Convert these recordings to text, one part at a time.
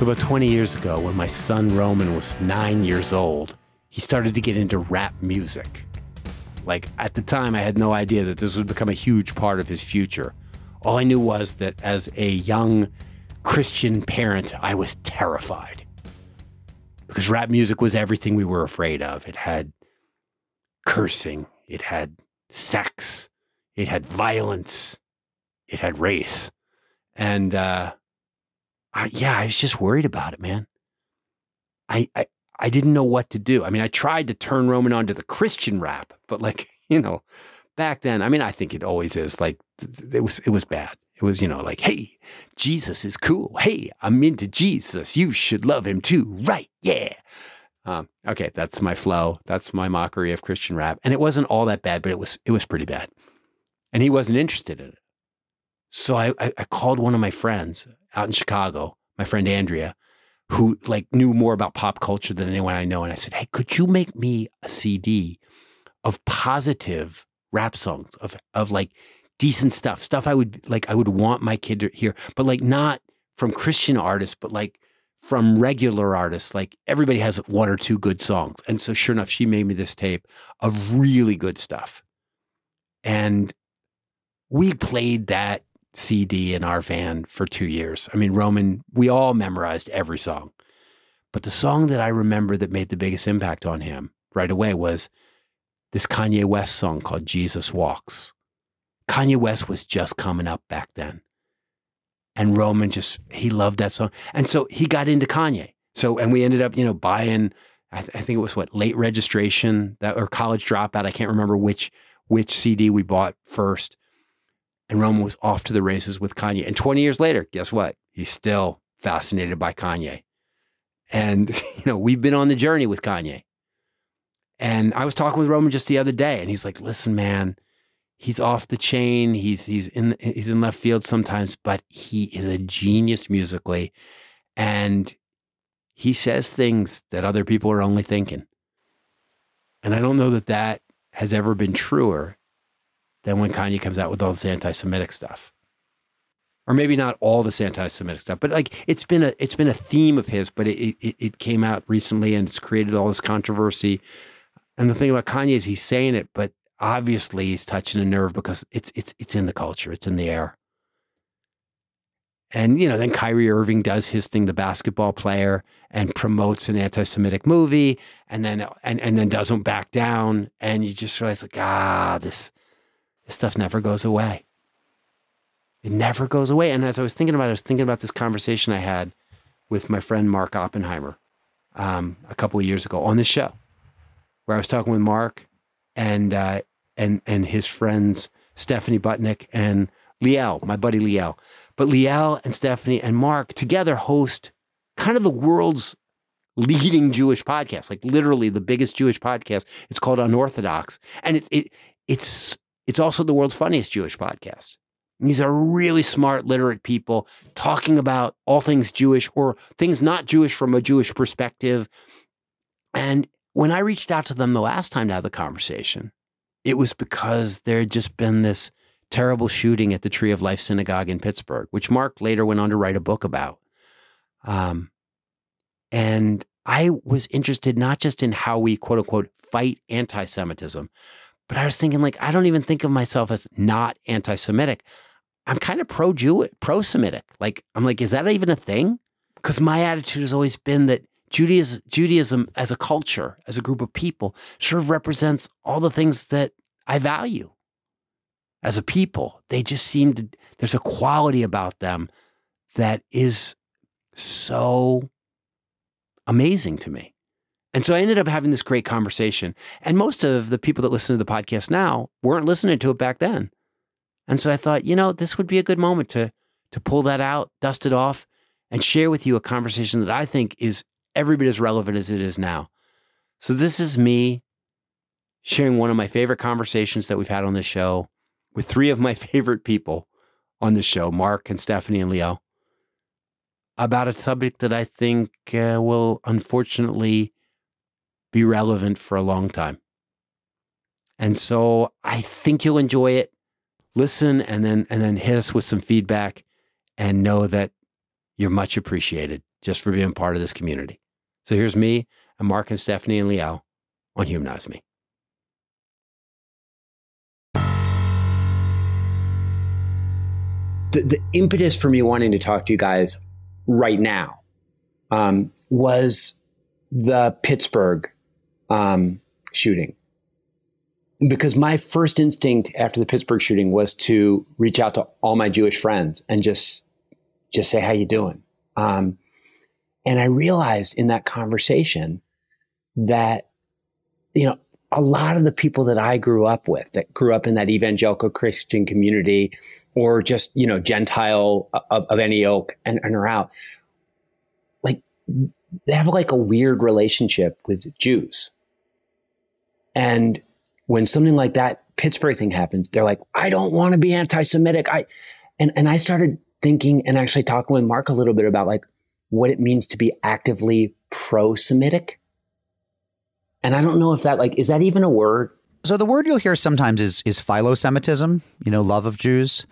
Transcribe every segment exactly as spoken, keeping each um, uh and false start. So about twenty years ago, when my son Roman was nine years old, he started to get into rap music. Like, at the time, I had no idea that this would become a huge part of his future. All I knew was that as a young Christian parent, I was terrified. Because rap music was everything we were afraid of. It had cursing. It had sex. It had violence. It had race. And, uh, I, yeah, I was just worried about it, man. I, I I didn't know what to do. I mean, I tried to turn Roman onto the Christian rap, but like, you know, back then, I mean, I think it always is like, it was, it was bad. It was, you know, like, hey, Jesus is cool. Hey, I'm into Jesus. You should love him too. Right. Yeah. Um, okay. That's my flow. That's my mockery of Christian rap. And it wasn't all that bad, but it was, it was pretty bad. And he wasn't interested in it. So I, I, I called one of my friends out in Chicago, my friend Andrea, who like knew more about pop culture than anyone I know. And I said, hey, could you make me a C D of positive rap songs, of of like decent stuff, stuff I would like, I would want my kid to hear, but like not from Christian artists, but like from regular artists. Like everybody has one or two good songs. And so sure enough, she made me this tape of really good stuff. And we played that C D in our van for two years. I mean, Roman, we all memorized every song. But the song that I remember that made the biggest impact on him right away was this Kanye West song called Jesus Walks. Kanye West was just coming up back then. And Roman just, he loved that song. And so he got into Kanye. So, and we ended up, you know, buying, I, th- I think it was what, Late Registration that or College Dropout. I can't remember which which C D we bought first. And Roman was off to the races with Kanye. And twenty years later, guess what? He's still fascinated by Kanye. And, you know, we've been on the journey with Kanye. And I was talking with Roman just the other day, and he's like, listen, man, he's off the chain. He's he's in he's in left field sometimes, but he is a genius musically. And he says things that other people are only thinking. And I don't know that that has ever been truer than when Kanye comes out with all this anti-Semitic stuff. Or maybe not all this anti-Semitic stuff, but like it's been a it's been a theme of his, but it, it it came out recently and it's created all this controversy. And the thing about Kanye is he's saying it, but obviously he's touching a nerve because it's it's it's in the culture, it's in the air. And you know, then Kyrie Irving does his thing, the basketball player, and promotes an anti-Semitic movie, and then and, and then doesn't back down. And you just realize like, ah, this This stuff never goes away. It never goes away. And as I was thinking about it, I was thinking about this conversation I had with my friend Mark Oppenheimer um, a couple of years ago on the show, where I was talking with Mark and uh, and and his friends Stephanie Butnick and Liel, my buddy Liel. But Liel and Stephanie and Mark together host kind of the world's leading Jewish podcast, like literally the biggest Jewish podcast. It's called Unorthodox, and it's it it's. It's also the world's funniest Jewish podcast. These are really smart, literate people talking about all things Jewish or things not Jewish from a Jewish perspective. And when I reached out to them the last time to have the conversation, it was because there had just been this terrible shooting at the Tree of Life Synagogue in Pittsburgh, which Mark later went on to write a book about. Um, and I was interested not just in how we, quote unquote, fight anti-Semitism, but I was thinking, like, I don't even think of myself as not anti-Semitic. I'm kind of pro-Jewish, pro-Semitic. Like, I'm like, is that even a thing? Because my attitude has always been that Judaism, Judaism as a culture, as a group of people, sort of represents all the things that I value as a people. They just seem to, there's a quality about them that is so amazing to me. And so I ended up having this great conversation. And most of the people that listen to the podcast now weren't listening to it back then. And so I thought, you know, this would be a good moment to, to pull that out, dust it off, and share with you a conversation that I think is every bit as relevant as it is now. So this is me sharing one of my favorite conversations that we've had on this show with three of my favorite people on this show, Mark and Stephanie and Leo, about a subject that I think uh, will unfortunately be relevant for a long time. And so I think you'll enjoy it. Listen and then and then hit us with some feedback and know that you're much appreciated. just for being part of this community. So here's me and Mark and Stephanie and Liel on Humanize Me. The, the impetus for me wanting to talk to you guys right now um, was the Pittsburgh um, shooting. Because my first instinct after the Pittsburgh shooting was to reach out to all my Jewish friends and just just say, how you doing? Um, and I realized in that conversation that, you know, a lot of the people that I grew up with, that grew up in that evangelical Christian community or just, you know, Gentile of, of any ilk and, and are out, like they have like a weird relationship with Jews. And when something like that Pittsburgh thing happens, they're like, I don't want to be anti-Semitic. I, and, and I started thinking and actually talking with Mark a little bit about like what it means to be actively pro-Semitic. And I don't know if that like, is that even a word? So the word you'll hear sometimes is, is philo-Semitism, you know, love of Jews.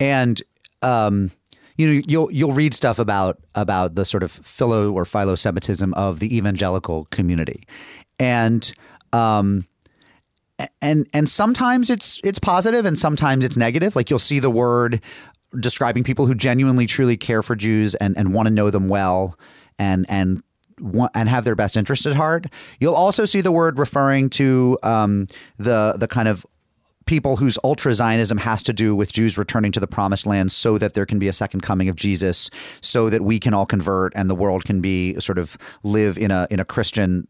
And, um, you know, you'll, you'll read stuff about, about the sort of philo or philo-Semitism of the evangelical community. And, um, And and sometimes it's it's positive and sometimes it's negative. Like you'll see the word describing people who genuinely, truly care for Jews and, and want to know them well and and want, and have their best interest at heart. You'll also see the word referring to um, the the kind of people whose ultra-Zionism has to do with Jews returning to the promised land so that there can be a second coming of Jesus, so that we can all convert and the world can be sort of live in a in a Christian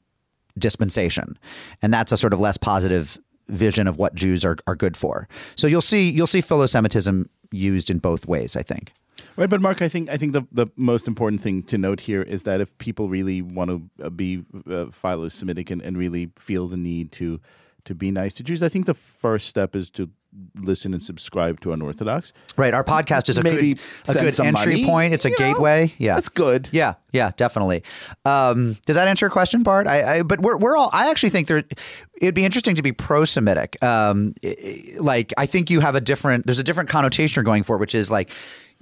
dispensation. And that's a sort of less positive vision of what Jews are, are good for. So you'll see you'll see philo-Semitism used in both ways, I think. Right. But Mark, I think I think the, the most important thing to note here is that if people really want to be uh, philo-Semitic and, and really feel the need to to be nice to Jews, I think the first step is to listen and subscribe to Unorthodox. Right. Our podcast is a Maybe good, a good entry money. point. It's a you gateway. Know, yeah. That's good. Yeah. Yeah, definitely. Um, does that answer your question, Bart? I, I but we're, we're all, I actually think there, it'd be interesting to be pro-Semitic. Um, like, I think you have a different, there's a different connotation you're going for, which is like,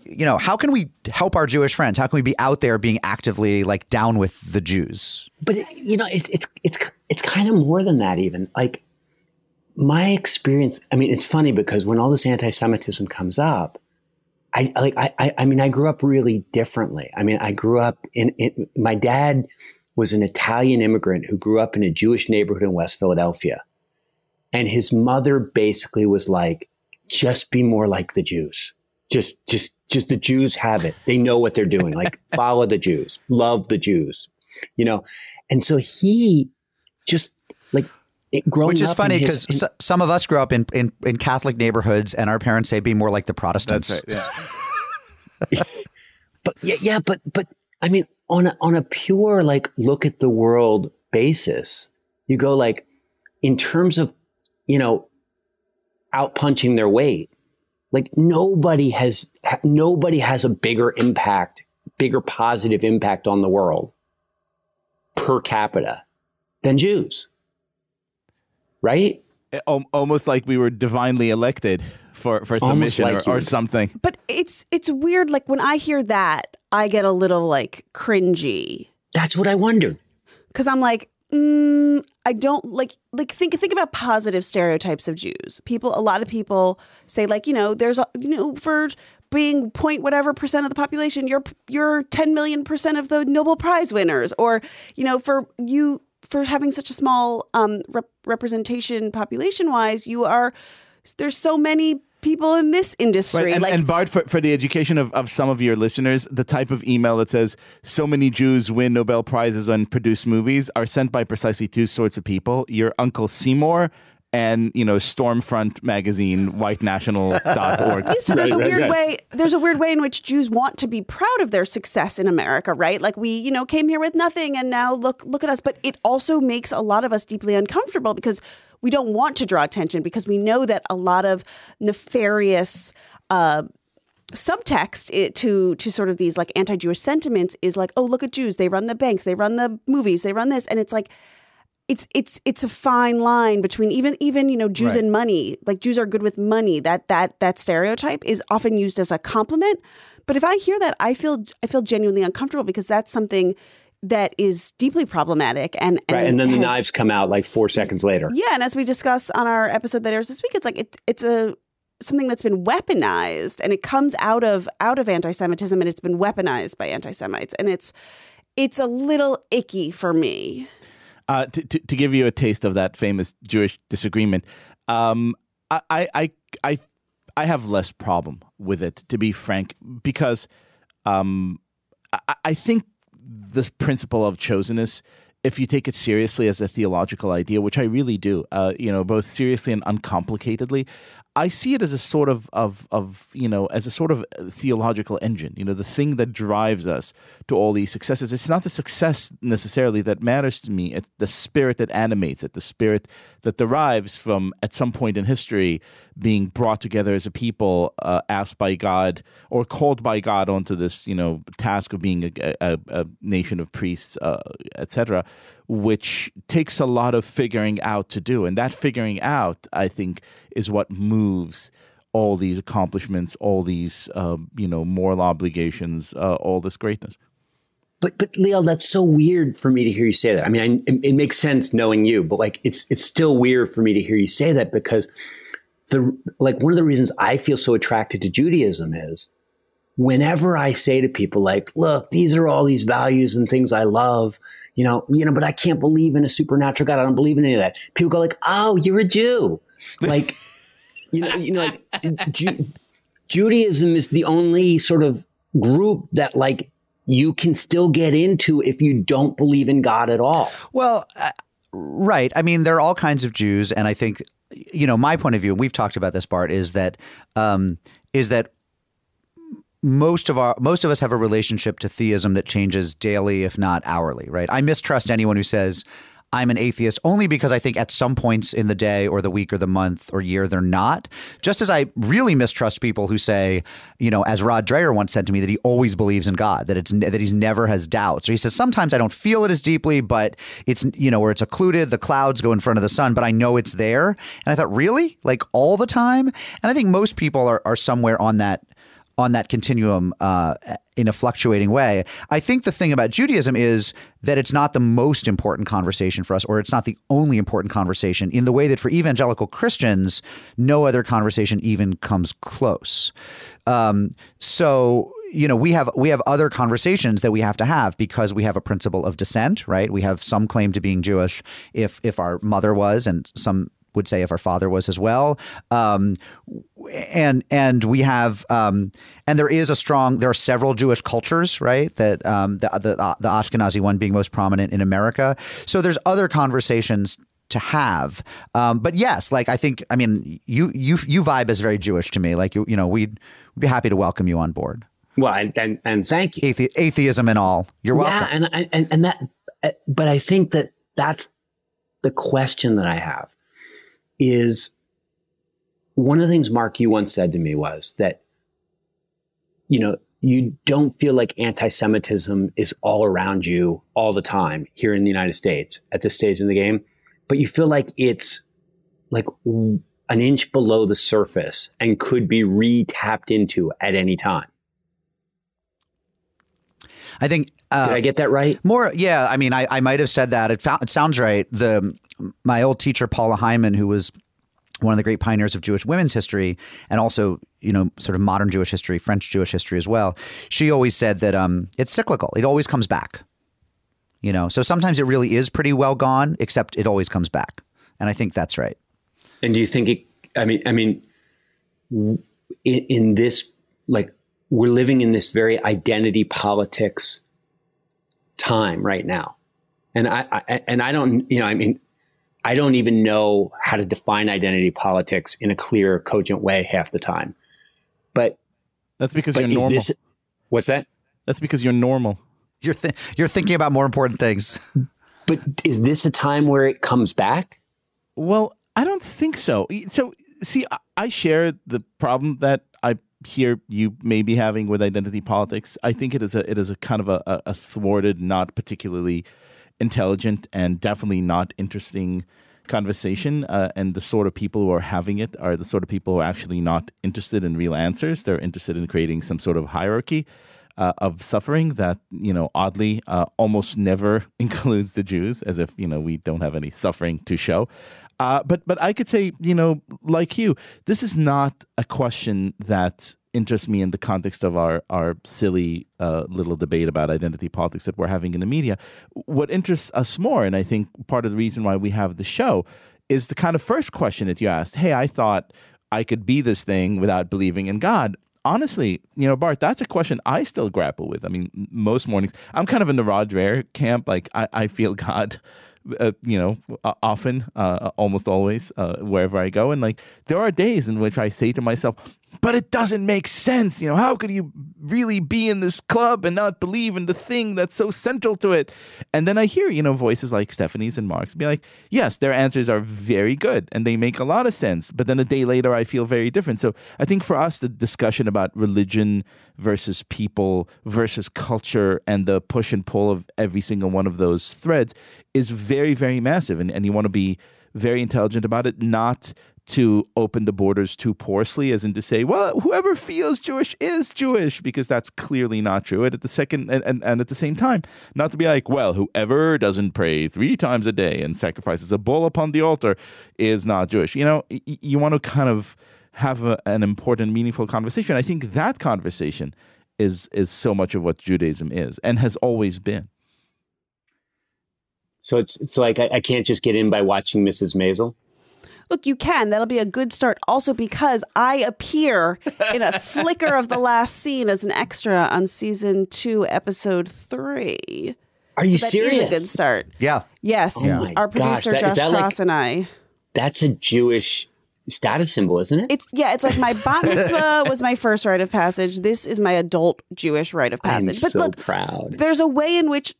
you know, how can we help our Jewish friends? How can we be out there being actively like down with the Jews? But you know, it's, it's, it's, it's kind of more than that even. Like, my experience, I mean, it's funny because when all this anti-Semitism comes up, I like, I, I mean, I grew up really differently. I mean, I grew up in, in, my dad was an Italian immigrant who grew up in a Jewish neighborhood in West Philadelphia. And his mother basically was like, just be more like the Jews. Just, just, just the Jews have it. They know what they're doing. Like follow the Jews, love the Jews, you know? And so he just like, It, Which is funny because s- some of us grew up in, in, in Catholic neighborhoods and our parents say be more like the Protestants. That's right, yeah. but yeah, yeah, but but I mean on a, on a pure like look at the world basis, you go like in terms of, you know, out punching their weight, like nobody has nobody has a bigger impact, bigger positive impact on the world per capita than Jews. Right? Almost like we were divinely elected for, for some mission like or, or something. But it's it's weird. Like when I hear that, I get a little like cringy. That's what I wondered. Because I'm like, mm, I don't like like think think about positive stereotypes of Jews. People, a lot of people say like, you know, there's you know for being point whatever percent of the population, you're you're ten million percent of the Nobel Prize winners, or you know for you. for having such a small um, rep- representation population-wise, you are there's so many people in this industry. Right. And, like, and Bart, for, for the education of, of some of your listeners, the type of email that says so many Jews win Nobel Prizes and produce movies are sent by precisely two sorts of people: your Uncle Seymour and you know Stormfront magazine, white national dot org. Yeah, so there's right, a weird right, right. way. There's a weird way in which Jews want to be proud of their success in America, right? Like we, you know, came here with nothing, and now look, look at us. But it also makes a lot of us deeply uncomfortable because we don't want to draw attention because we know that a lot of nefarious uh, subtext it, to to sort of these like anti-Jewish sentiments is like, oh, look at Jews, they run the banks, they run the movies, they run this, and it's like. it's it's it's a fine line between even even you know Jews right. and money. Like Jews are good with money. That that that stereotype is often used as a compliment. But if I hear that, I feel I feel genuinely uncomfortable because that's something that is deeply problematic. And, and, right. and then has, the knives come out like four seconds later. Yeah. And as we discuss on our episode that airs this week, it's like it, it's a something that's been weaponized, and it comes out of out of anti-Semitism, and it's been weaponized by anti-Semites. And it's it's a little icky for me. Uh, to, to, to give you a taste of that famous Jewish disagreement, um, I, I, I, I have less problem with it, to be frank, because um, I, I think this principle of chosenness, if you take it seriously as a theological idea, which I really do, uh, you know, both seriously and uncomplicatedly, I see it as a sort of, of, of, you know, as a sort of theological engine, you know, the thing that drives us to all these successes. It's not the success necessarily that matters to me. It's the spirit that animates it, the spirit that derives from at some point in history being brought together as a people, uh, asked by God or called by God onto this, you know, task of being a, a, a nation of priests, uh, et cetera, which takes a lot of figuring out to do. And that figuring out, I think, is what moves all these accomplishments, all these, uh, you know, moral obligations, uh, all this greatness. But, but Liel, that's so weird for me to hear you say that. I mean, I, it, it makes sense knowing you, but like, it's it's still weird for me to hear you say that, because the like one of the reasons I feel so attracted to Judaism is whenever I say to people like, look, these are all these values and things I love, you know, you know, but I can't believe in a supernatural God. I don't believe in any of that. People go like, oh, you're a Jew. Like, you know, you know, like Ju- Judaism is the only sort of group that like you can still get into if you don't believe in God at all. Well, uh, right. I mean, there are all kinds of Jews. And I think, you know, my point of view, and we've talked about this, Bart, is that um, is that. Most of our most of us have a relationship to theism that changes daily, if not hourly, right? I mistrust anyone who says I'm an atheist only because I think at some points in the day or the week or the month or year they're not. Just as I really mistrust people who say, you know, as Rod Dreher once said to me, that he always believes in God, that it's that he's never has doubts. So he says sometimes I don't feel it as deeply, but it's, you know, where it's occluded, the clouds go in front of the sun, but I know it's there. And I thought, really? Like all the time? And I think most people are are somewhere on that. on that continuum uh, in a fluctuating way. I think the thing about Judaism is that it's not the most important conversation for us, or it's not the only important conversation, in the way that for evangelical Christians, no other conversation even comes close. Um, so, you know, we have we have other conversations that we have to have because we have a principle of descent, right? We have some claim to being Jewish if if our mother was, and some would say if our father was as well. Um, and and we have um, and there is a strong there are several Jewish cultures, right? That um, the, the the Ashkenazi one being most prominent in America. So there's other conversations to have. Um, but yes, like I think I mean, you you you vibe as very Jewish to me. Like, you, you know, we'd be happy to welcome you on board. Well, and and, and thank you. Athe- atheism and all. You're welcome. Yeah, and, and, and that but I think that that's the question that I have. Is one of the things, Mark, you once said to me was that, you know, you don't feel like anti-Semitism is all around you all the time here in the United States at this stage in the game, but you feel like it's like an inch below the surface and could be re-tapped into at any time. I think. Uh, Did I get that right? More. Yeah. I mean, I, I might have said that. It, found, it sounds right. The my old teacher, Paula Hyman, who was one of the great pioneers of Jewish women's history and also, you know, sort of modern Jewish history, French Jewish history as well. She always said that um, it's cyclical. It always comes back, you know, so sometimes it really is pretty well gone, except it always comes back. And I think that's right. And do you think it I mean, I mean, in, in this like we're living in this very identity politics time right now. And I, I and I don't, you know, I mean, I don't even know how to define identity politics in a clear, cogent way half the time. But that's because but you're normal. This, what's that? That's because you're normal. You're th- you're thinking about more important things. But is this a time where it comes back? Well, I don't think so. So, see, I, I share the problem that I here you may be having with identity politics. I think it is a it is a kind of a, a thwarted, not particularly intelligent and definitely not interesting conversation. Uh, and the sort of people who are having it are the sort of people who are actually not interested in real answers. They're interested in creating some sort of hierarchy uh, of suffering that, you know, oddly uh, almost never includes the Jews, as if, you know, we don't have any suffering to show. Uh, but but I could say, you know, like you, this is not a question that interests me in the context of our, our silly uh, little debate about identity politics that we're having in the media. What interests us more, and I think part of the reason why we have the show, is the kind of first question that you asked. Hey, I thought I could be this thing without believing in God. Honestly, you know, Bart, that's a question I still grapple with. I mean, most mornings, I'm kind of in the Rod Rare camp. Like, I, I feel God Uh, you know, uh, often, uh, almost always, uh, wherever I go. And like, there are days in which I say to myself, but it doesn't make sense. You know, how could you really be in this club and not believe in the thing that's so central to it? And then I hear, you know, voices like Stephanie's and Mark's be like, yes, their answers are very good and they make a lot of sense. But then a day later, I feel very different. So I think for us, the discussion about religion versus people versus culture and the push and pull of every single one of those threads is very, very massive. And, and you want to be very intelligent about it, not to open the borders too porosely, as in to say, well, whoever feels Jewish is Jewish, because that's clearly not true. And at the second, and, and, and at the same time, not to be like, well, whoever doesn't pray three times a day and sacrifices a bull upon the altar is not Jewish. You know, y- you want to kind of have a, an important, meaningful conversation. I think that conversation is is so much of what Judaism is and has always been. So it's it's like I, I can't just get in by watching Missus Maisel. Look, you can. That'll be a good start. Also, because I appear in a flicker of the last scene as an extra on season two, episode three. Are you so that serious? Is a good start. Yeah. Yes. Oh my Our gosh. producer that, Josh Cross like, and I. That's a Jewish status symbol, isn't it? It's yeah. It's like my bat mitzvah was my first rite of passage. This is my adult Jewish rite of passage. I'm but so look, proud. There's a way in which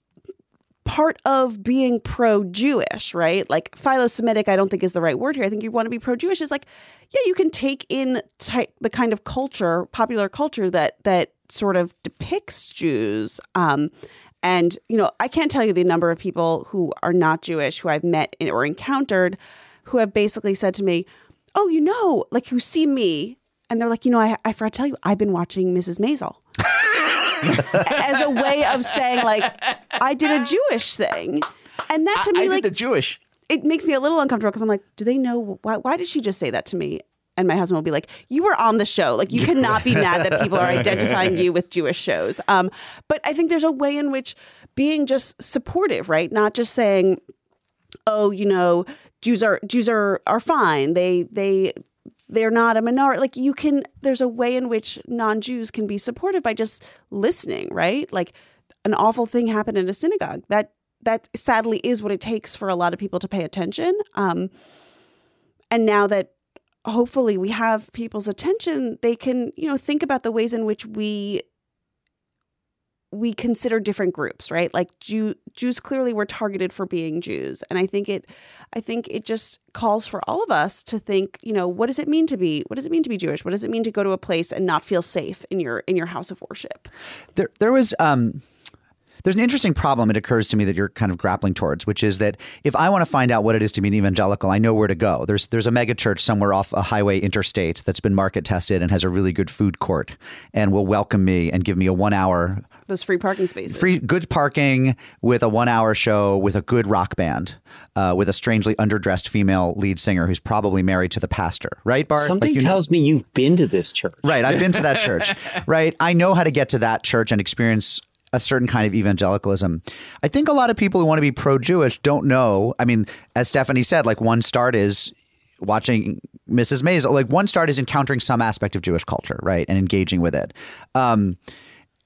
part of being pro-Jewish, right? Like philo-Semitic, I don't think is the right word here. I think you want to be pro-Jewish. It's like, yeah, you can take in ty- the kind of culture, popular culture that that sort of depicts Jews. Um, and, you know, I can't tell you the number of people who are not Jewish who I've met in, or encountered who have basically said to me, oh, you know, like who see me. And they're like, you know, I, I forgot to tell you, I've been watching Missus Maisel. As a way of saying, like, I did a Jewish thing. And that to me, I, I like, did the Jewish. It makes me a little uncomfortable because I'm like, do they know? Why, why did she just say that to me? And my husband will be like, you were on the show. Like, you cannot be mad that people are identifying you with Jewish shows. Um, but I think there's a way in which being just supportive, right? Not just saying, oh, you know, Jews are Jews are, are fine. They they They're not a minority. Like you can, there's a way in which non-Jews can be supported by just listening, right? Like an awful thing happened in a synagogue. That that sadly is what it takes for a lot of people to pay attention. Um, and now that hopefully we have people's attention, they can, you know, think about the ways in which we we consider different groups, right? Like Jew, Jews clearly were targeted for being Jews. And I think it, I think it just calls for all of us to think, you know, what does it mean to be, what does it mean to be Jewish? What does it mean to go to a place and not feel safe in your, in your house of worship? There, there was, um, there's an interesting problem. It occurs to me that you're kind of grappling towards, which is that if I want to find out what it is to be an evangelical, I know where to go. There's there's a megachurch somewhere off a highway interstate that's been market tested and has a really good food court and will welcome me and give me a one hour. Those free parking spaces. Free good parking with a one hour show with a good rock band uh, with a strangely underdressed female lead singer who's probably married to the pastor. Right, Bart? Something like tells know. me you've been to this church. Right. I've been to that church. Right. I know how to get to that church and experience a certain kind of evangelicalism. I think a lot of people who want to be pro-Jewish don't know. I mean, as Stephanie said, like one start is watching Missus Maisel. Like one start is encountering some aspect of Jewish culture, right, and engaging with it. Um,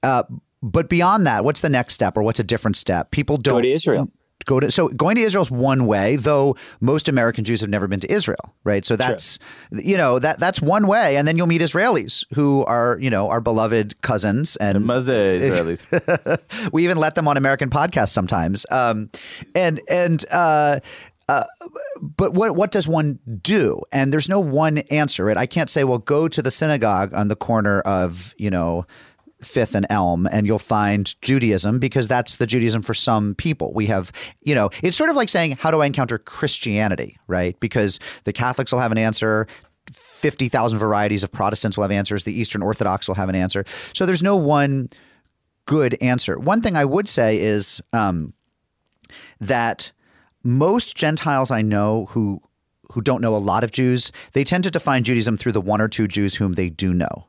uh, but beyond that, what's the next step, or what's a different step? People don't go to Israel. Go to so going to Israel is one way, though most American Jews have never been to Israel, right? So that's True. you know that that's one way, and then you'll meet Israelis who are you know our beloved cousins and Mazeh Israelis. We even let them on American podcasts sometimes. Um, and and uh, uh, but what what does one do? And there's no one answer, right? I can't say, well, go to the synagogue on the corner of you know. Fifth and Elm, and you'll find Judaism, because that's the Judaism for some people. We have, you know, it's sort of like saying, how do I encounter Christianity, right? Because the Catholics will have an answer. fifty thousand varieties of Protestants will have answers. The Eastern Orthodox will have an answer. So there's no one good answer. One thing I would say is um, that most Gentiles I know who who don't know a lot of Jews, they tend to define Judaism through the one or two Jews whom they do know.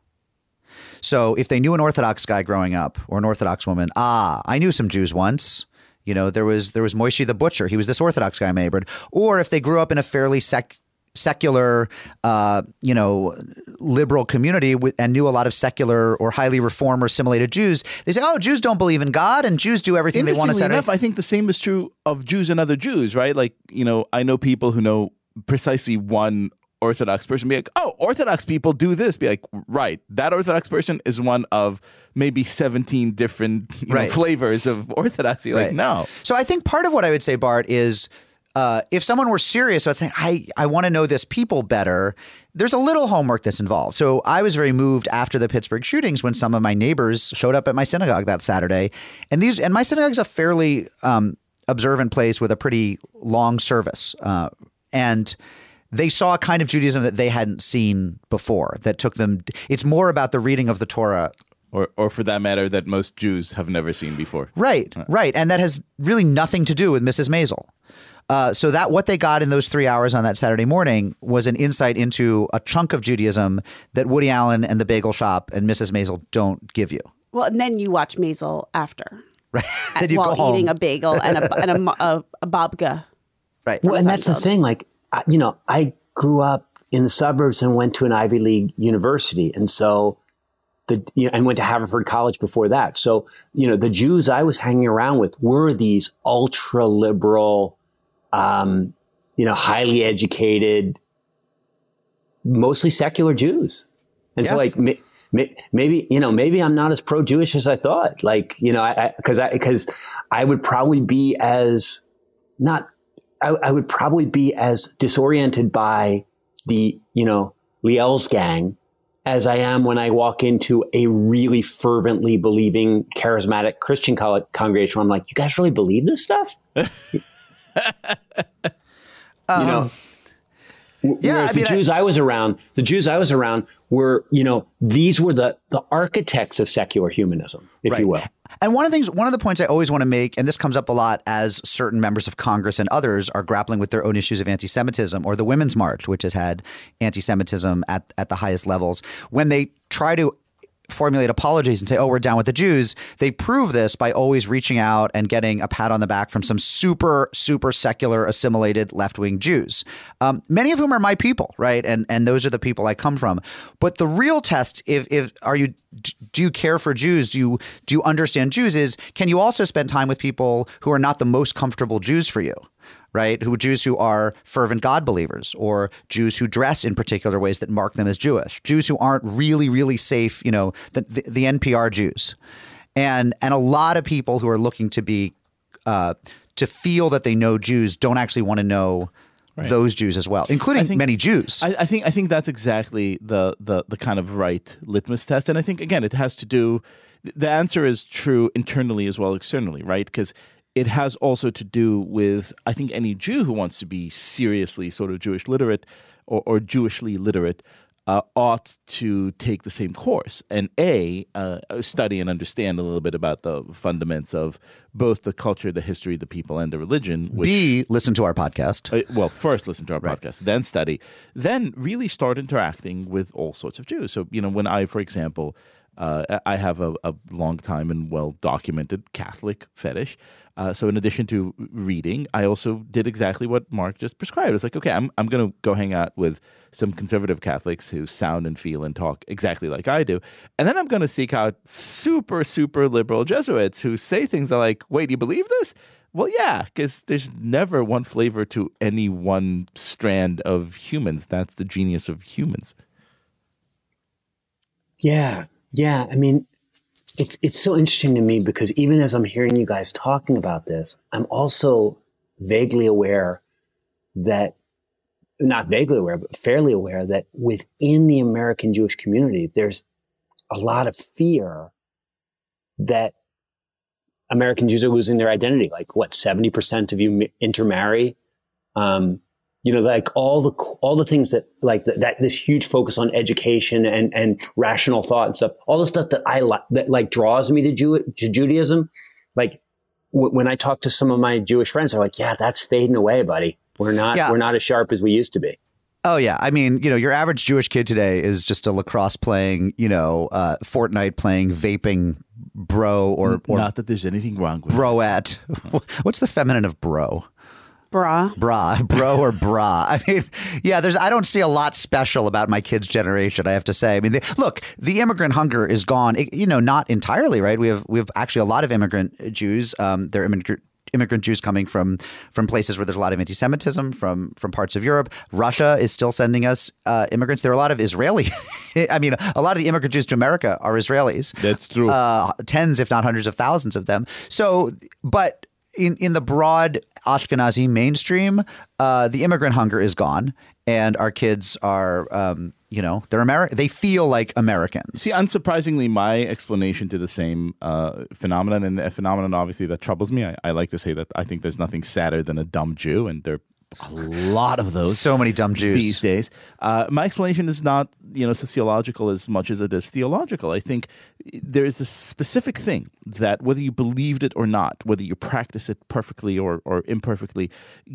So if they knew an Orthodox guy growing up or an Orthodox woman, ah, I knew some Jews once. You know, there was there was Moishi the butcher. He was this Orthodox guy in my neighborhood. Or if they grew up in a fairly sec, secular, uh, you know, liberal community with, and knew a lot of secular or highly reform or assimilated Jews, they say, oh, Jews don't believe in God and Jews do everything they want to. Interestingly enough, I think the same is true of Jews and other Jews, right? Like, you know, I know people who know precisely one Orthodox person, be like, oh, Orthodox people do this. Be like, right, that Orthodox person is one of maybe seventeen different you right. know, flavors of Orthodoxy. Right. Like, no. So I think part of what I would say, Bart, is uh, if someone were serious about saying, I, I want to know this people better, there's a little homework that's involved. So I was very moved after the Pittsburgh shootings when some of my neighbors showed up at my synagogue that Saturday. And these and my synagogue's a fairly um, observant place with a pretty long service. Uh, and they saw a kind of Judaism that they hadn't seen before that took them. It's more about the reading of the Torah. Or, or for that matter, that most Jews have never seen before. Right, uh. right. And that has really nothing to do with Missus Maisel. Uh, so that what they got in those three hours on that Saturday morning was an insight into a chunk of Judaism that Woody Allen and the Bagel Shop and Missus Maisel don't give you. Well, and then you watch Maisel after. Right. At, then you while go eating home. a bagel and a, and a, a, a babka. Right. Well, and that's the thing, like, you know, I grew up in the suburbs and went to an Ivy League university. And so the you know, I went to Haverford College before that. So, you know, the Jews I was hanging around with were these ultra liberal, um, you know, highly educated, mostly secular Jews. And yeah. so like may, may, maybe, you know, maybe I'm not as pro-Jewish as I thought. Like, you know, I, I, cause I, cause I would probably be as not I, I would probably be as disoriented by the, you know, Liel's gang as I am when I walk into a really fervently believing, charismatic Christian college, congregation. Where I'm like, you guys really believe this stuff? you know, um, yeah, I the mean, Jews I, I was around, the Jews I was around were, you know, these were the, the architects of secular humanism, if right. you will. And one of the things, one of the points I always want to make, and this comes up a lot as certain members of Congress and others are grappling with their own issues of anti-Semitism or the Women's March, which has had anti-Semitism at, at the highest levels. When they try to formulate apologies and say, oh, we're down with the Jews, they prove this by always reaching out and getting a pat on the back from some super, super secular, assimilated left-wing Jews, um, many of whom are my people, right? And and those are the people I come from. But the real test, if if are you do you care for Jews? Do you do you understand Jews? Is can you also spend time with people who are not the most comfortable Jews for you? Right? Who Jews who are fervent God believers, or Jews who dress in particular ways that mark them as Jewish, Jews who aren't really, really safe, you know, the, the, the N P R Jews. And and a lot of people who are looking to be uh, to feel that they know Jews don't actually want to know right. those Jews as well, including think, many Jews. I, I think I think that's exactly the, the the kind of right litmus test. And I think, again, it has to do the answer is true internally as well externally. Right. Because it has also to do with, I think, any Jew who wants to be seriously sort of Jewish literate or, or Jewishly literate uh, ought to take the same course and a uh, study and understand a little bit about the fundamentals of both the culture, the history, the people, and the religion. Which, B, listen to our podcast. Uh, well, first listen to our right. podcast, then study, then really start interacting with all sorts of Jews. So, you know, when I, for example, uh, I have a, a long time and well documented Catholic fetish. Uh, so in addition to reading, I also did exactly what Mark just prescribed. It's like, okay, I'm I'm going to go hang out with some conservative Catholics who sound and feel and talk exactly like I do. And then I'm going to seek out super, super liberal Jesuits who say things like, wait, you believe this? Well, yeah, because there's never one flavor to any one strand of humans. That's the genius of humans. Yeah, yeah. I mean, It's it's so interesting to me because even as I'm hearing you guys talking about this, I'm also vaguely aware that, not vaguely aware, but fairly aware that within the American Jewish community, there's a lot of fear that American Jews are losing their identity. Like, what, seventy percent of you intermarry? Um, you know, like all the all the things that like the, that this huge focus on education and and rational thought and stuff, all the stuff that I like that like draws me to Jew to Judaism. Like w- when I talk to some of my Jewish friends, they're like, "Yeah, that's fading away, buddy. We're not yeah. we're not as sharp as we used to be." Oh, yeah. I mean, you know, your average Jewish kid today is just a lacrosse playing, you know, uh, Fortnite playing, vaping bro or, or not that there's anything wrong with broette. What's the feminine of bro? Bra. Bra. Bro or bra. I mean, yeah, there's I don't see a lot special about my kids' generation, I have to say. I mean, they, look, the immigrant hunger is gone, it, you know, not entirely. Right. We have we have actually a lot of immigrant Jews. Um, they're immigrant. immigrant Jews coming from from places where there's a lot of anti-Semitism, from from parts of Europe. Russia is still sending us uh, immigrants. There are a lot of Israeli. I mean, a lot of the immigrant Jews to America are Israelis. That's true. Uh, tens, if not hundreds of thousands of them. So but in, in the broad Ashkenazi mainstream, uh, the immigrant hunger is gone. And our kids are, um, you know, they're Ameri- they feel like Americans. See, unsurprisingly, my explanation to the same uh, phenomenon, and a phenomenon obviously that troubles me. I, I like to say that I think there's nothing sadder than a dumb Jew, and there are a lot of those. So many dumb Jews these days. Uh, my explanation is not, you know, sociological as much as it is theological. I think there is a specific thing that whether you believed it or not, whether you practice it perfectly or, or imperfectly,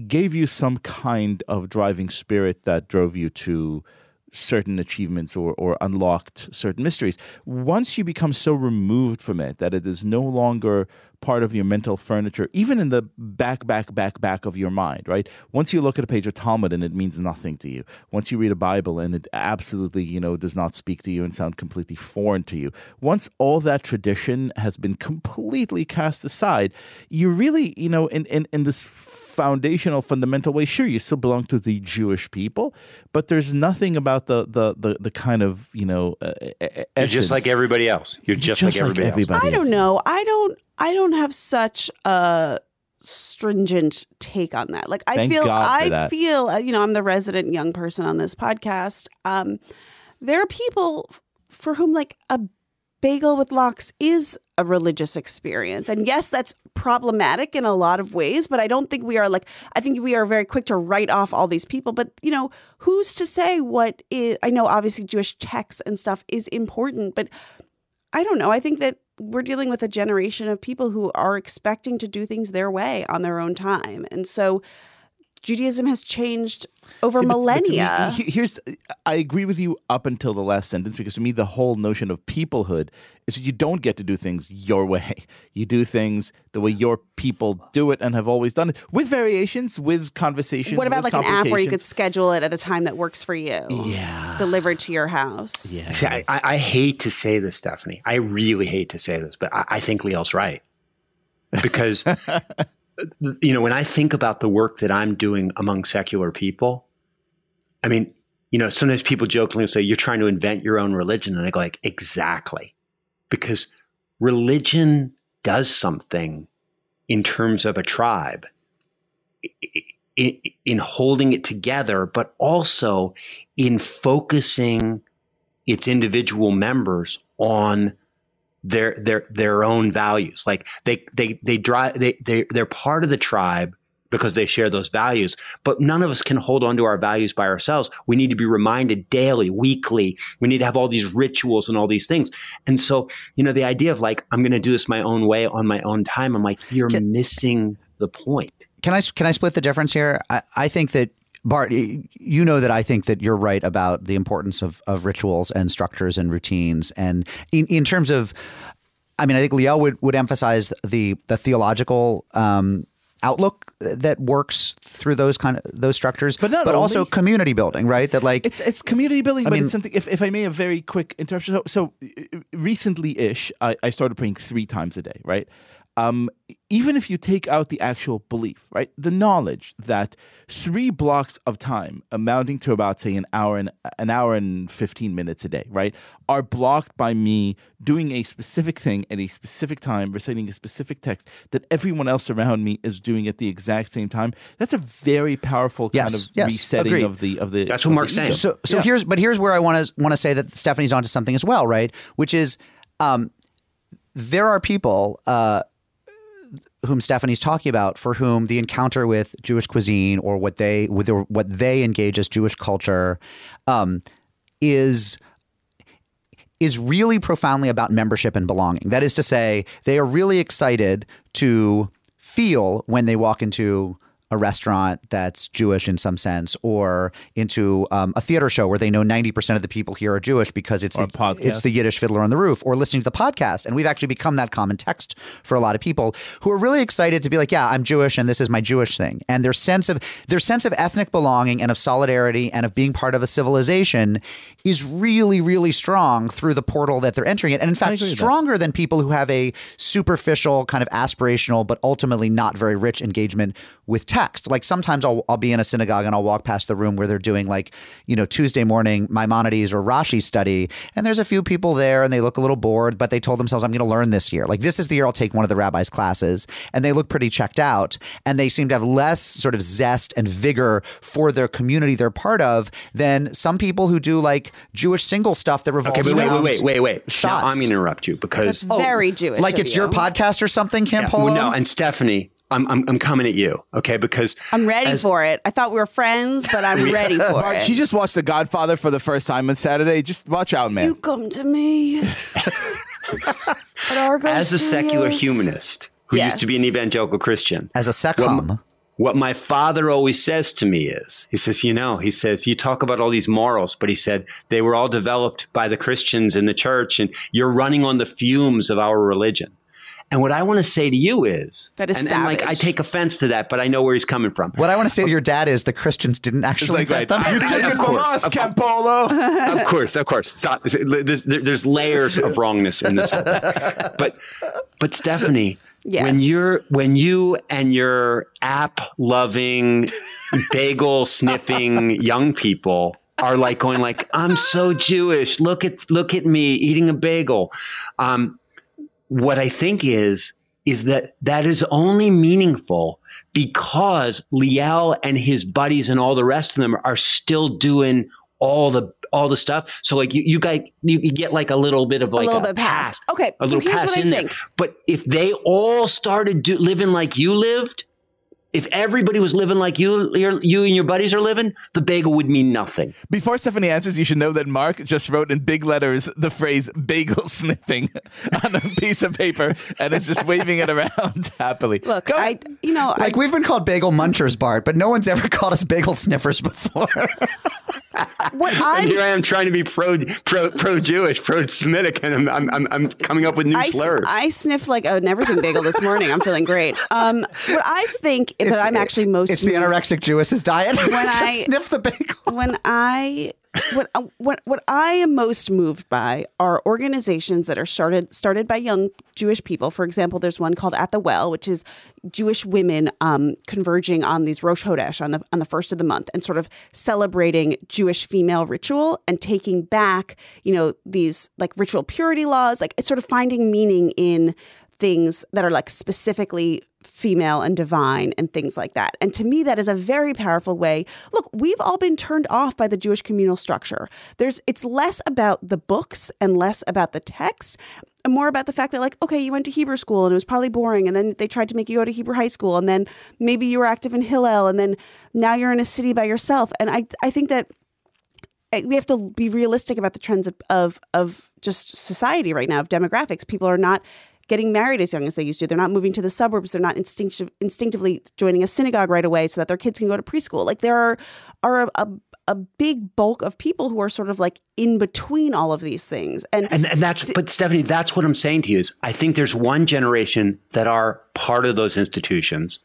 gave you some kind of driving spirit that drove you to certain achievements or, or unlocked certain mysteries. Once you become so removed from it that it is no longer part of your mental furniture, even in the back, back, back, back of your mind, right? Once you look at a page of Talmud and it means nothing to you. Once you read a Bible and it absolutely, you know, does not speak to you and sound completely foreign to you. Once all that tradition has been completely cast aside, you really, you know, in, in, in this foundational, fundamental way, sure, you still belong to the Jewish people, but there's nothing about the the the, the kind of, you know, uh, essence. You're just like everybody else. You're just, You're just like, like everybody, everybody else. I don't know. I don't. I don't have such a stringent take on that. Like I Thank feel, God for I that. feel, you know, I'm the resident young person on this podcast. Um, there are people for whom like a bagel with lox is a religious experience. And yes, that's problematic in a lot of ways, but I don't think we are like, I think we are very quick to write off all these people, but you know, who's to say what is, I know obviously Jewish texts and stuff is important, but I don't know. I think that we're dealing with a generation of people who are expecting to do things their way on their own time. And so Judaism has changed over See, but, millennia. But to me, here's, I agree with you up until the last sentence, because to me, the whole notion of peoplehood is that you don't get to do things your way. You do things the way your people do it and have always done it, with variations, with conversations. What about like an app where you could schedule it at a time that works for you? Yeah. Delivered to your house. Yeah. See, I, I hate to say this, Stephanie. I really hate to say this, but I, I think Liel's right. Because... You know, when I think about the work that I'm doing among secular people, I mean, you know, sometimes people jokingly say, you're trying to invent your own religion. And I go like, exactly. Because religion does something in terms of a tribe, in holding it together, but also in focusing its individual members on their their their own values. Like they they they drive they they they're part of the tribe because they share those values, but none of us can hold on to our values by ourselves. We need to be reminded daily, weekly. We need to have all these rituals and all these things. And so, you know, the idea of like, I'm going to do this my own way on my own time, I'm like, you're can, missing the point. Can I can I split the difference here? I, I think that, Bart, you know that I think that you're right about the importance of, of rituals and structures and routines. And in, in terms of, I mean, I think Liel would, would emphasize the the theological um, outlook that works through those kind of those structures, but, not but also community building, right? That like it's it's community building, I but mean, it's something. If, if I may, a very quick interruption. So, so recently-ish, I, I started praying three times a day, right? Um, even if you take out the actual belief, right, the knowledge that three blocks of time amounting to about, say, an hour and an hour and fifteen minutes a day, right, are blocked by me doing a specific thing at a specific time, reciting a specific text that everyone else around me is doing at the exact same time. That's a very powerful yes, kind of yes, resetting agreed. of the of the. That's what Mark's saying. So, so yeah. here's but here's where I want to want to say that Stephanie's onto something as well, right? Which is. Um, there are people uh, whom Stephanie's talking about for whom the encounter with Jewish cuisine or what they with or what they engage as Jewish culture um, is is really profoundly about membership and belonging. That is to say, they are really excited to feel when they walk into a restaurant that's Jewish in some sense, or into um, a theater show where they know ninety percent of the people here are Jewish because it's the, it's the Yiddish Fiddler on the Roof, or listening to the podcast. And we've actually become that common text for a lot of people who are really excited to be like, yeah, I'm Jewish and this is my Jewish thing. And their sense of their sense of ethnic belonging and of solidarity and of being part of a civilization is really, really strong through the portal that they're entering it. And in fact, stronger than people who have a superficial kind of aspirational, but ultimately not very rich engagement with text. Like sometimes I'll, I'll be in a synagogue and I'll walk past the room where they're doing like, you know, Tuesday morning Maimonides or Rashi study. And there's a few people there and they look a little bored, but they told themselves, I'm going to learn this year. Like this is the year I'll take one of the rabbi's classes. And they look pretty checked out. And they seem to have less sort of zest and vigor for their community they're part of than some people who do like Jewish single stuff that revolves okay, but wait, around wait, wait, wait, wait. Shots. Now I'm going to interrupt you because oh, very Jewish. Like it's your podcast or something, Camp yeah. Paula? Well, no, and Stephanie. I'm, I'm I'm coming at you, okay? Because I'm ready as, for it. I thought we were friends, but I'm yeah. ready for Mark, it. She just watched The Godfather for the first time on Saturday. Just watch out, man. You come to me. As a secular humanist who yes. used to be an evangelical Christian, as a secom, what, what my father always says to me is, he says, you know, he says, you talk about all these morals, but he said they were all developed by the Christians in the church, and you're running on the fumes of our religion. And what I want to say to you is, that is and, and like I take offense to that, but I know where he's coming from. What I want to say to your dad is the Christians didn't actually invent like, them. You take it from us, Campolo. Of course, of course. Stop. There's, there's layers of wrongness in this whole thing. But, but Stephanie, yes. when you're when you and your app-loving, bagel-sniffing young people are like going like, I'm so Jewish. Look at look at me eating a bagel. Um, What I think is, is that that is only meaningful because Liel and his buddies and all the rest of them are still doing all the all the stuff. So like you, you guys, you, you get like a little bit of like a little a bit past. Pass. Okay, a so little here's pass what I in think. There. But if they all started do, living like you lived, if everybody was living like you, your, you and your buddies are living, the bagel would mean nothing. Before Stephanie answers, you should know that Mark just wrote in big letters the phrase bagel sniffing on a piece of paper and is just waving it around happily. Look, Go. I, you know, like I, we've been called bagel munchers, Bart, but no one's ever called us bagel sniffers before. What I, and here I am trying to be pro, pro, pro-Jewish, pro-Semitic, and I'm, I'm, I'm, I'm coming up with new I, slurs. I sniffed like an everything bagel this morning. I'm feeling great. Um, what I think If, that I'm actually most. It's the anorexic Jewess's diet. When I sniff the bagel. When I, what, what, what I am most moved by are organizations that are started started by young Jewish people. For example, there's one called At The Well, which is Jewish women um, converging on these Rosh Hodesh on the on the first of the month and sort of celebrating Jewish female ritual and taking back, you know, these like ritual purity laws. Like it's sort of finding meaning in things that are like specifically female and divine and things like that. And to me, that is a very powerful way. Look, we've all been turned off by the Jewish communal structure. There's, it's less about the books and less about the text and more about the fact that like, okay, you went to Hebrew school and it was probably boring. And then they tried to make you go to Hebrew high school. And then maybe you were active in Hillel. And then now you're in a city by yourself. And I, I think that we have to be realistic about the trends of, of, of just society right now, of demographics. People are not getting married as young as they used to. They're not moving to the suburbs. They're not instinctive, instinctively joining a synagogue right away so that their kids can go to preschool. Like there are, are a, a, a big bulk of people who are sort of like in between all of these things. And, and, and that's, but Stephanie, that's what I'm saying to you is I think there's one generation that are part of those institutions.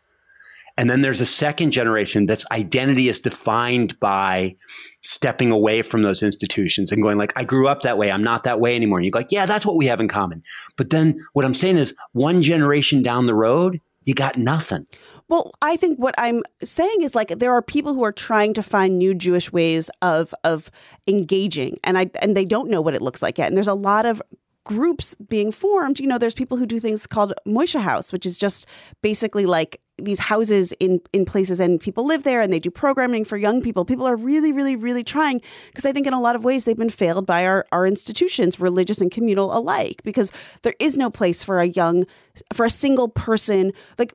And then there's a second generation that's identity is defined by stepping away from those institutions and going like, I grew up that way. I'm not that way anymore. And you go like, yeah, that's what we have in common. But then what I'm saying is one generation down the road, you got nothing. Well, I think what I'm saying is like there are people who are trying to find new Jewish ways of of engaging. And I and they don't know what it looks like yet. And there's a lot of groups being formed. You know, there's people who do things called Moisha House, which is just basically like these houses in, in places, and people live there and they do programming for young people. People are really, really, really trying, because I think in a lot of ways they've been failed by our, our institutions, religious and communal alike, because there is no place for a young, for a single person. Like,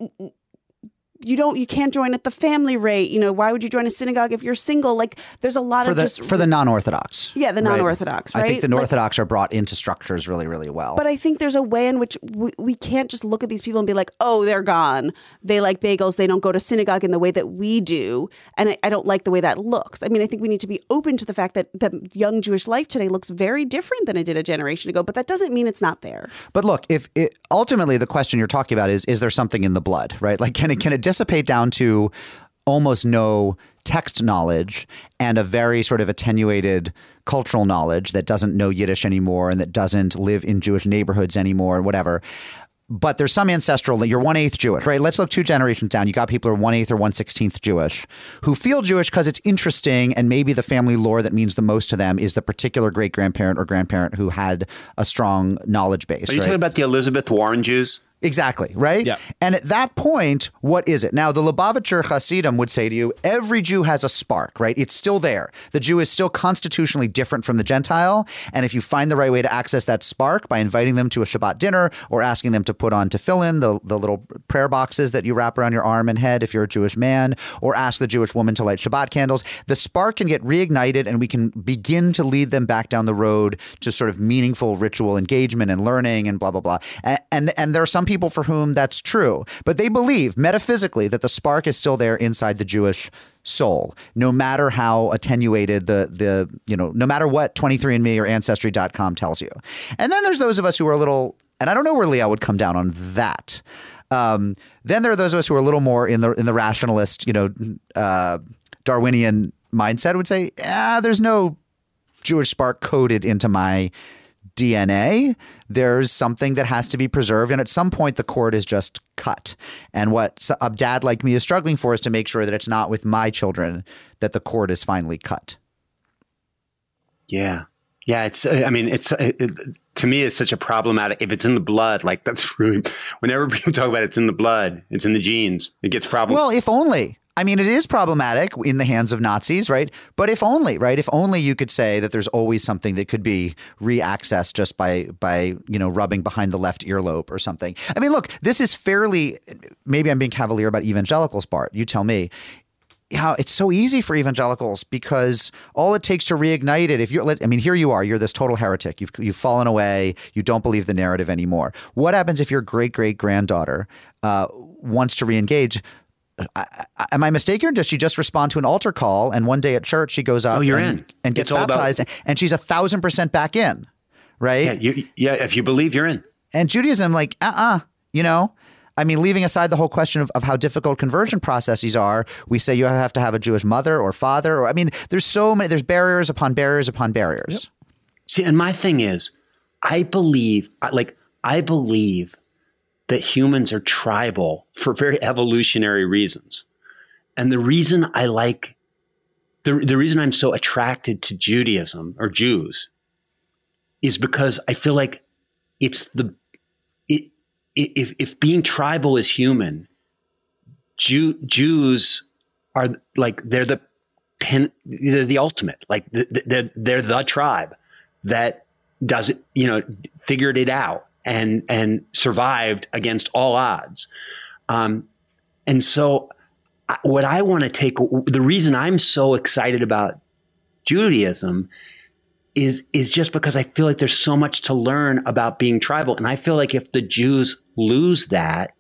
you don't, you can't join at the family rate. You know, why would you join a synagogue if you're single? Like, there's a lot for of the, just for the non-Orthodox. Yeah, the non-Orthodox. Right? I think the Orthodox like, are brought into structures really, really well. But I think there's a way in which we, we can't just look at these people and be like, oh, they're gone. They like bagels. They don't go to synagogue in the way that we do. And I, I don't like the way that looks. I mean, I think we need to be open to the fact that the young Jewish life today looks very different than it did a generation ago. But that doesn't mean it's not there. But look, if it, ultimately the question you're talking about is, is there something in the blood, right? Like, can it can it dissipate down to almost no text knowledge and a very sort of attenuated cultural knowledge that doesn't know Yiddish anymore and that doesn't live in Jewish neighborhoods anymore and whatever. But there's some ancestral, you're one-eighth Jewish, right? Let's look two generations down. You got people who are one-eighth or one-sixteenth Jewish who feel Jewish because it's interesting, and maybe the family lore that means the most to them is the particular great-grandparent or grandparent who had a strong knowledge base. Are you right? talking about the Elizabeth Warren Jews? Exactly. Right. Yeah. And at that point, what is it? Now, the Lubavitcher Hasidim would say to you, every Jew has a spark, right? It's still there. The Jew is still constitutionally different from the Gentile. And if you find the right way to access that spark by inviting them to a Shabbat dinner or asking them to put on tefillin, the, the little prayer boxes that you wrap around your arm and head if you're a Jewish man, or ask the Jewish woman to light Shabbat candles, the spark can get reignited and we can begin to lead them back down the road to sort of meaningful ritual engagement and learning and blah, blah, blah. And, and, and there are some people people for whom that's true, but they believe metaphysically that the spark is still there inside the Jewish soul, no matter how attenuated the, the you know, no matter what twenty-three and me or Ancestry dot com tells you. And then there's those of us who are a little, and I don't know where Liel would come down on that. Um, then there are those of us who are a little more in the, in the rationalist, you know, uh, Darwinian mindset would say, ah, there's no Jewish spark coded into my D N A, there's something that has to be preserved. And at some point, the cord is just cut. And what a dad like me is struggling for is to make sure that it's not with my children that the cord is finally cut. Yeah. Yeah. It's, I mean, it's, it, it, to me, it's such a problematic, if it's in the blood, like that's really, whenever people talk about it, it's in the blood, it's in the genes, it gets problematic. Well, if only. I mean, it is problematic in the hands of Nazis, right? But if only, right? If only you could say that there's always something that could be reaccessed just by, by you know, rubbing behind the left earlobe or something. I mean, look, this is fairly, maybe I'm being cavalier about evangelicals' part. You tell me. How it's so easy for evangelicals because all it takes to reignite it, if you're, I mean, here you are, you're this total heretic. You've, you've fallen away. You don't believe the narrative anymore. What happens if your great-great-granddaughter uh, wants to reengage? I, I, am I mistaken, or does she just respond to an altar call and one day at church she goes up oh, you're and, in. and gets baptized about... and she's a thousand percent back in, right? Yeah, you, yeah, if you believe, you're in. And Judaism, like, uh-uh, you know? I mean, leaving aside the whole question of, of how difficult conversion processes are, we say you have to have a Jewish mother or father. or I mean, there's so many, there's barriers upon barriers upon barriers. Yep. See, and my thing is, I believe, like, I believe that humans are tribal for very evolutionary reasons. And the reason I like, the, the reason I'm so attracted to Judaism or Jews is because I feel like it's the, it, if, if being tribal is human, Jew, Jews are like, they're the pen, they're the ultimate, like they're, they're the tribe that does it, you know, figured it out. And and survived against all odds, um, and so I, what I want to take the reason I'm so excited about Judaism is is just because I feel like there's so much to learn about being tribal, and I feel like if the Jews lose that,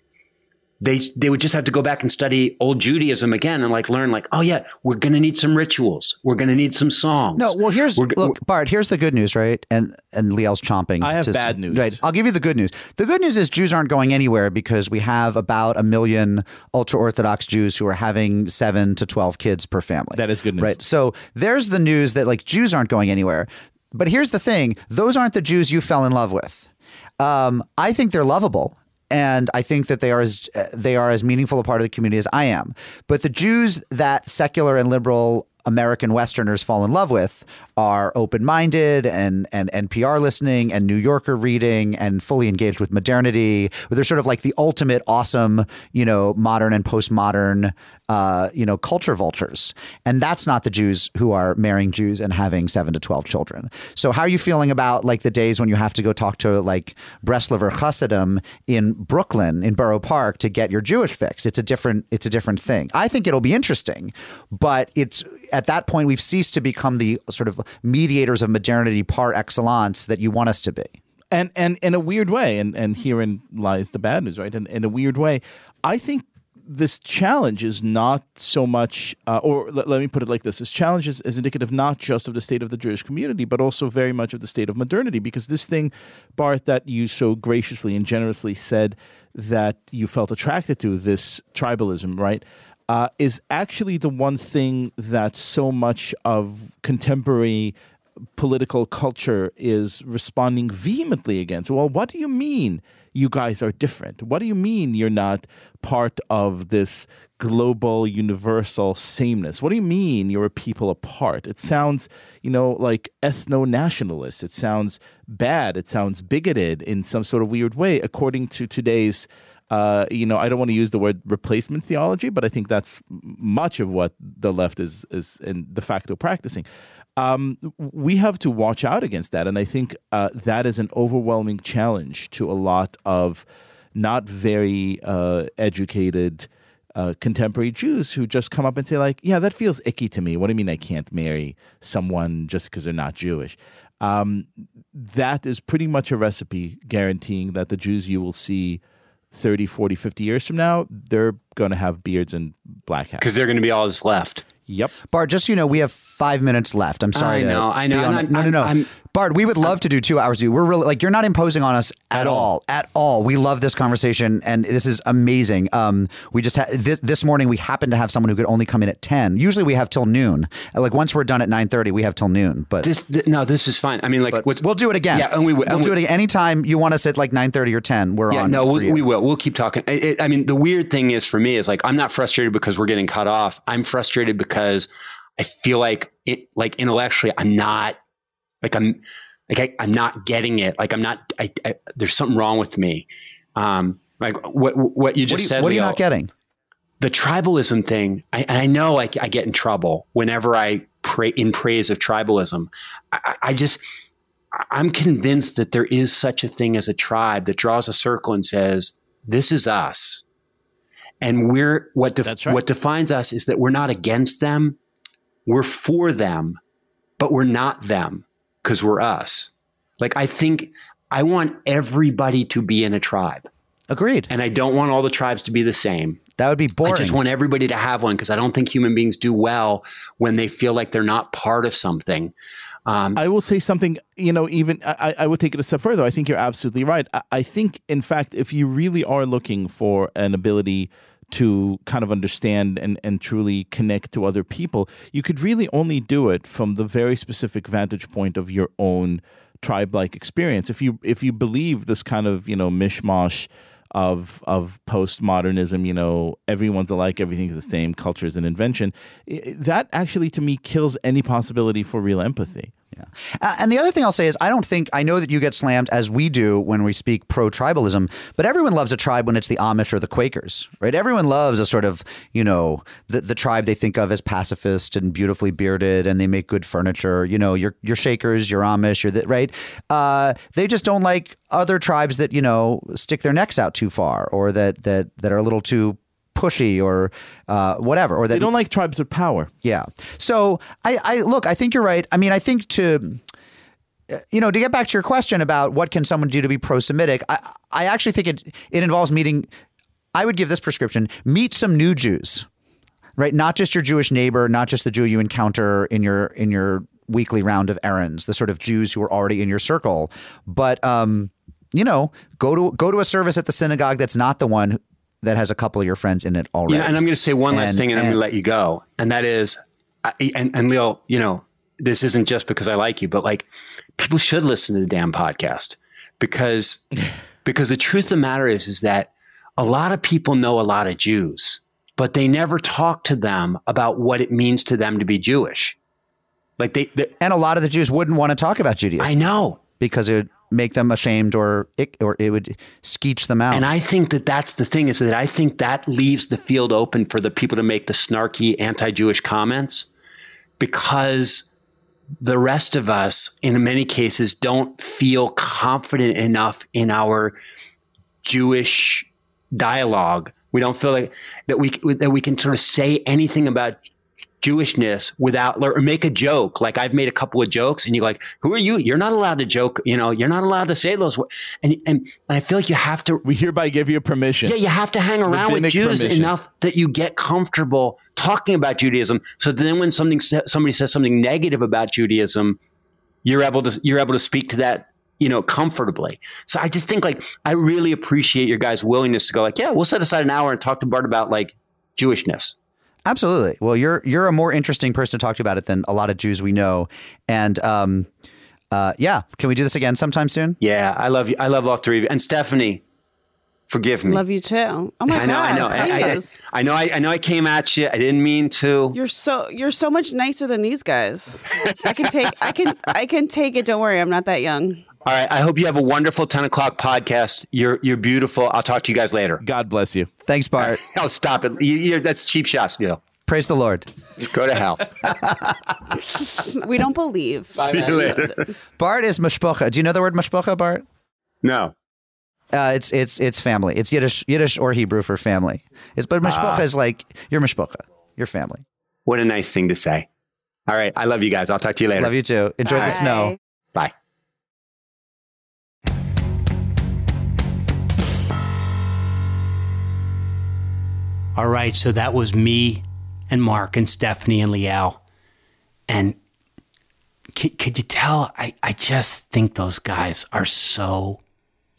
they they would just have to go back and study old Judaism again and like learn like, oh yeah, we're gonna need some rituals, we're gonna need some songs. No, well here's we're, look, Bart, here's the good news, right? And and Liel's chomping. I have to, bad news. Right, I'll give you the good news. The good news is Jews aren't going anywhere because we have about a million ultra Orthodox Jews who are having seven to twelve kids per family. That is good news, right? So there's the news that like Jews aren't going anywhere. But here's the thing: those aren't the Jews you fell in love with. Um, I think they're lovable. And I think that they are as they are as meaningful a part of the community as I am. But the Jews that secular and liberal American Westerners fall in love with are open-minded and and N P R listening and New Yorker reading and fully engaged with modernity. They're sort of like the ultimate awesome, you know, modern and postmodern, uh, you know, culture vultures. And that's not the Jews who are marrying Jews and having seven to twelve children. So how are you feeling about like the days when you have to go talk to like Breslaver Chassidim in Brooklyn, in Borough Park, to get your Jewish fix? It's a different, it's a different thing. I think it'll be interesting, but it's, at that point, we've ceased to become the sort of mediators of modernity par excellence that you want us to be. And and in a weird way, and, and herein lies the bad news, right? And in a weird way, I think this challenge is not so much, uh, or let, let me put it like this, this challenge is, is indicative not just of the state of the Jewish community, but also very much of the state of modernity, because this thing, Bart, that you so graciously and generously said that you felt attracted to, this tribalism, right? Uh, is actually the one thing that so much of contemporary political culture is responding vehemently against. Well, what do you mean you guys are different? What do you mean you're not part of this global, universal sameness? What do you mean you're a people apart? It sounds, you know, like ethno-nationalist. It sounds bad. It sounds bigoted in some sort of weird way, according to today's Uh, you know, I don't want to use the word replacement theology, but I think that's much of what the left is is in de facto practicing. Um, we have to watch out against that, and I think uh, that is an overwhelming challenge to a lot of not very uh, educated uh, contemporary Jews who just come up and say, like, yeah, that feels icky to me. What do you mean I can't marry someone just because they're not Jewish? Um, that is pretty much a recipe guaranteeing that the Jews you will see thirty, forty, fifty years from now, they're going to have beards and black hats. Because they're going to be all that's left. Yep. Bart, just so you know, we have five minutes left. I'm sorry. I know, I know. I'm not, no, no, no. I'm, Bart, we would love I'm, to do two hours. With you. We're really, like, you're not imposing on us at, at all. all. At all. We love this conversation, and this is amazing. Um, we just ha- th- This morning, we happened to have someone who could only come in at ten. Usually, we have till noon. Like, once we're done at nine thirty, we have till noon. But this, th- No, this is fine. I mean, like, what's, we'll do it again. Yeah, and we will. We'll and do we, it again. Anytime you want us at, like, nine thirty or ten, we're yeah, on. No, we, we will. We'll keep talking. It, it, I mean, the weird thing is, for me, is, like, I'm not frustrated because we're getting cut off. I'm frustrated because Because I feel like it, like intellectually, I'm not like I'm like I, I'm not getting it. Like I'm not. I, I, there's something wrong with me. Um, like what what you just what you, said. What are you Liel, not getting? The tribalism thing. I, I know. Like I get in trouble whenever I pray in praise of tribalism. I, I just I'm convinced that there is such a thing as a tribe that draws a circle and says, "This is us." And we're what def- right. what defines us is that we're not against them, we're for them, but we're not them because we're us. Like I think I want everybody to be in a tribe. Agreed. And I don't want all the tribes to be the same. That would be boring. I just want everybody to have one because I don't think human beings do well when they feel like they're not part of something. Um, I will say something, you know, even I, I would take it a step further. I think you're absolutely right. I, I think, in fact, if you really are looking for an ability to kind of understand and, and truly connect to other people, you could really only do it from the very specific vantage point of your own tribe-like experience. If you if you believe this kind of, you know, mishmash of of postmodernism, you know, everyone's alike, everything's the same, culture is an invention, that actually, to me, kills any possibility for real empathy. Yeah. Uh, and the other thing I'll say is I don't think – I know that you get slammed as we do when we speak pro-tribalism, but everyone loves a tribe when it's the Amish or the Quakers, right? Everyone loves a sort of, you know, the, the tribe they think of as pacifist and beautifully bearded and they make good furniture. You know, you're, you're Shakers, you're Amish, you're the, right? Uh, they just don't like other tribes that, you know, stick their necks out too far or that that, that are a little too – pushy or uh, whatever, or that they don't like tribes of power. Yeah. So I, I look, I think you're right. I mean, I think to, you know, to get back to your question about what can someone do to be pro-Semitic, I, I actually think it, it involves meeting. I would give this prescription: meet some new Jews, right? Not just your Jewish neighbor, not just the Jew you encounter in your in your weekly round of errands, the sort of Jews who are already in your circle, but um, you know, go to go to a service at the synagogue that's not the one that has a couple of your friends in it already. Yeah, and I'm going to say one and, last thing and, and I'm going to let you go. And that is, I, and, and Liel, you know, this isn't just because I like you, but like people should listen to the damn podcast because, because the truth of the matter is, is that a lot of people know a lot of Jews but they never talk to them about what it means to them to be Jewish. Like they, they and a lot of the Jews wouldn't want to talk about Judaism. I know, because it would make them ashamed, or it, or it would skeech them out. And I think that that's the thing, is that I think that leaves the field open for the people to make the snarky anti-Jewish comments, because the rest of us, in many cases, don't feel confident enough in our Jewish dialogue. We don't feel like that we that we can sort of say anything about Jewishness without, or make a joke. Like I've made a couple of jokes, and you're like, "Who are you? You're not allowed to joke. You know, you're not allowed to say those." And and, and I feel like you have to. We hereby give you permission. Yeah, you have to hang around Rabbinic with Jews permission. Enough that you get comfortable talking about Judaism. So then, when something somebody says something negative about Judaism, you're able to you're able to speak to that, you know, comfortably. So I just think, like, I really appreciate your guys' willingness to go, like, yeah, we'll set aside an hour and talk to Bart about like Jewishness. Absolutely. Well, you're you're a more interesting person to talk to about it than a lot of Jews we know. And um, uh, yeah, can we do this again sometime soon? Yeah, I love you. I love all three of you. And Stephanie, forgive me. Love you too. Oh my I know, God. I know. I, I, I, I know. I, I know. I came at you. I didn't mean to. You're so you're so much nicer than these guys. I can take. I can. I can take it. Don't worry. I'm not that young. All right. I hope you have a wonderful ten o'clock podcast. You're you're beautiful. I'll talk to you guys later. God bless you. Thanks, Bart. Oh, stop it. You, you're, that's cheap shots, Neil. Praise the Lord. Go to hell. We don't believe. Bye, see you later. Bart is mashpocha. Do you know the word mashpocha, Bart? No. Uh, it's it's it's family. It's Yiddish Yiddish or Hebrew for family. It's but mashpocha uh, is like your mashpocha, your family. What a nice thing to say. All right. I love you guys. I'll talk to you later. Love you too. Enjoy Bye. The snow. Bye. All right, so that was me and Mark and Stephanie and Liel. And c- could you tell, I, I just think those guys are so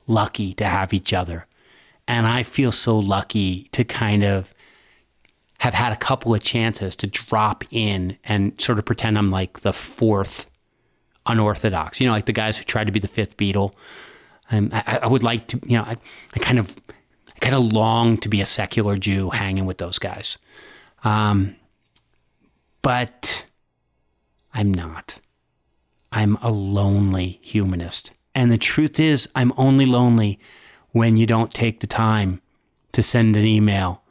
lucky to have each other. And I feel so lucky to kind of have had a couple of chances to drop in and sort of pretend I'm like the fourth unorthodox. You know, like the guys who tried to be the fifth Beatle. Um, I, I would like to, you know, I, I kind of... I kind of long to be a secular Jew hanging with those guys. Um, but I'm not. I'm a lonely humanist. And the truth is, I'm only lonely when you don't take the time to send an email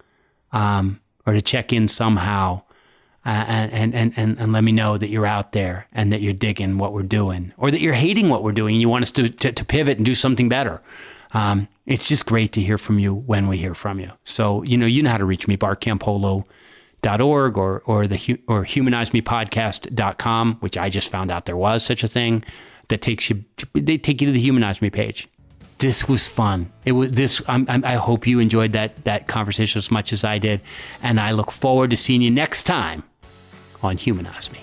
um, or to check in somehow uh, and, and, and, and let me know that you're out there and that you're digging what we're doing, or that you're hating what we're doing and you want us to, to, to pivot and do something better. Um, it's just great to hear from you when we hear from you. So, you know, you know how to reach me, bart campolo dot org or, or the, or humanize me podcast dot com, which I just found out there was such a thing that takes you, they take you to the Humanize Me page. This was fun. It was this, I'm, I'm, I hope you enjoyed that, that conversation as much as I did. And I look forward to seeing you next time on Humanize Me.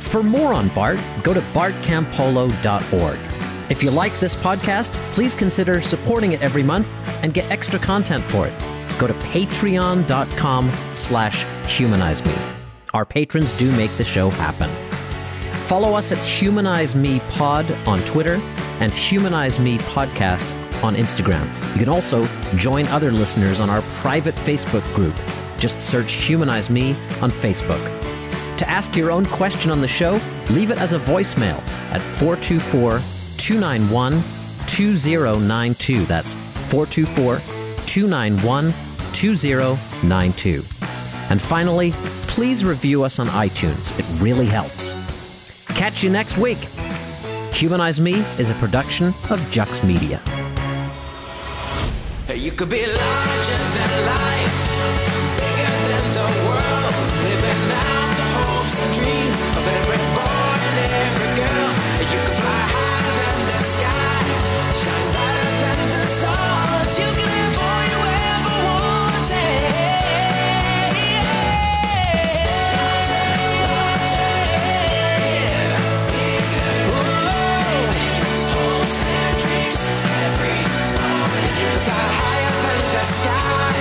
For more on Bart, go to bart campolo dot org. If you like this podcast, please consider supporting it every month and get extra content for it. Go to patreon.com slash humanize me. Our patrons do make the show happen. Follow us at Humanize Me Pod on Twitter and Humanize Me Podcast on Instagram. You can also join other listeners on our private Facebook group. Just search Humanize Me on Facebook. To ask your own question on the show, leave it as a voicemail at four two four, two nine one, two zero nine two. That's four two four, two nine one, two zero nine two. And finally, please review us on iTunes. It really helps. Catch you next week. Humanize Me is a production of Jux Media. You could be larger than life, bigger than the world, living out dreams of every boy and every girl. You can fly higher than the sky, shine brighter than the stars. You can live all you ever wanted. Dreams every morning. You can fly higher than the sky,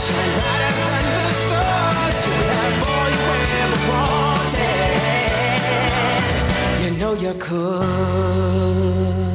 shine brighter than the stars. You can have all you ever wanted. You know you could.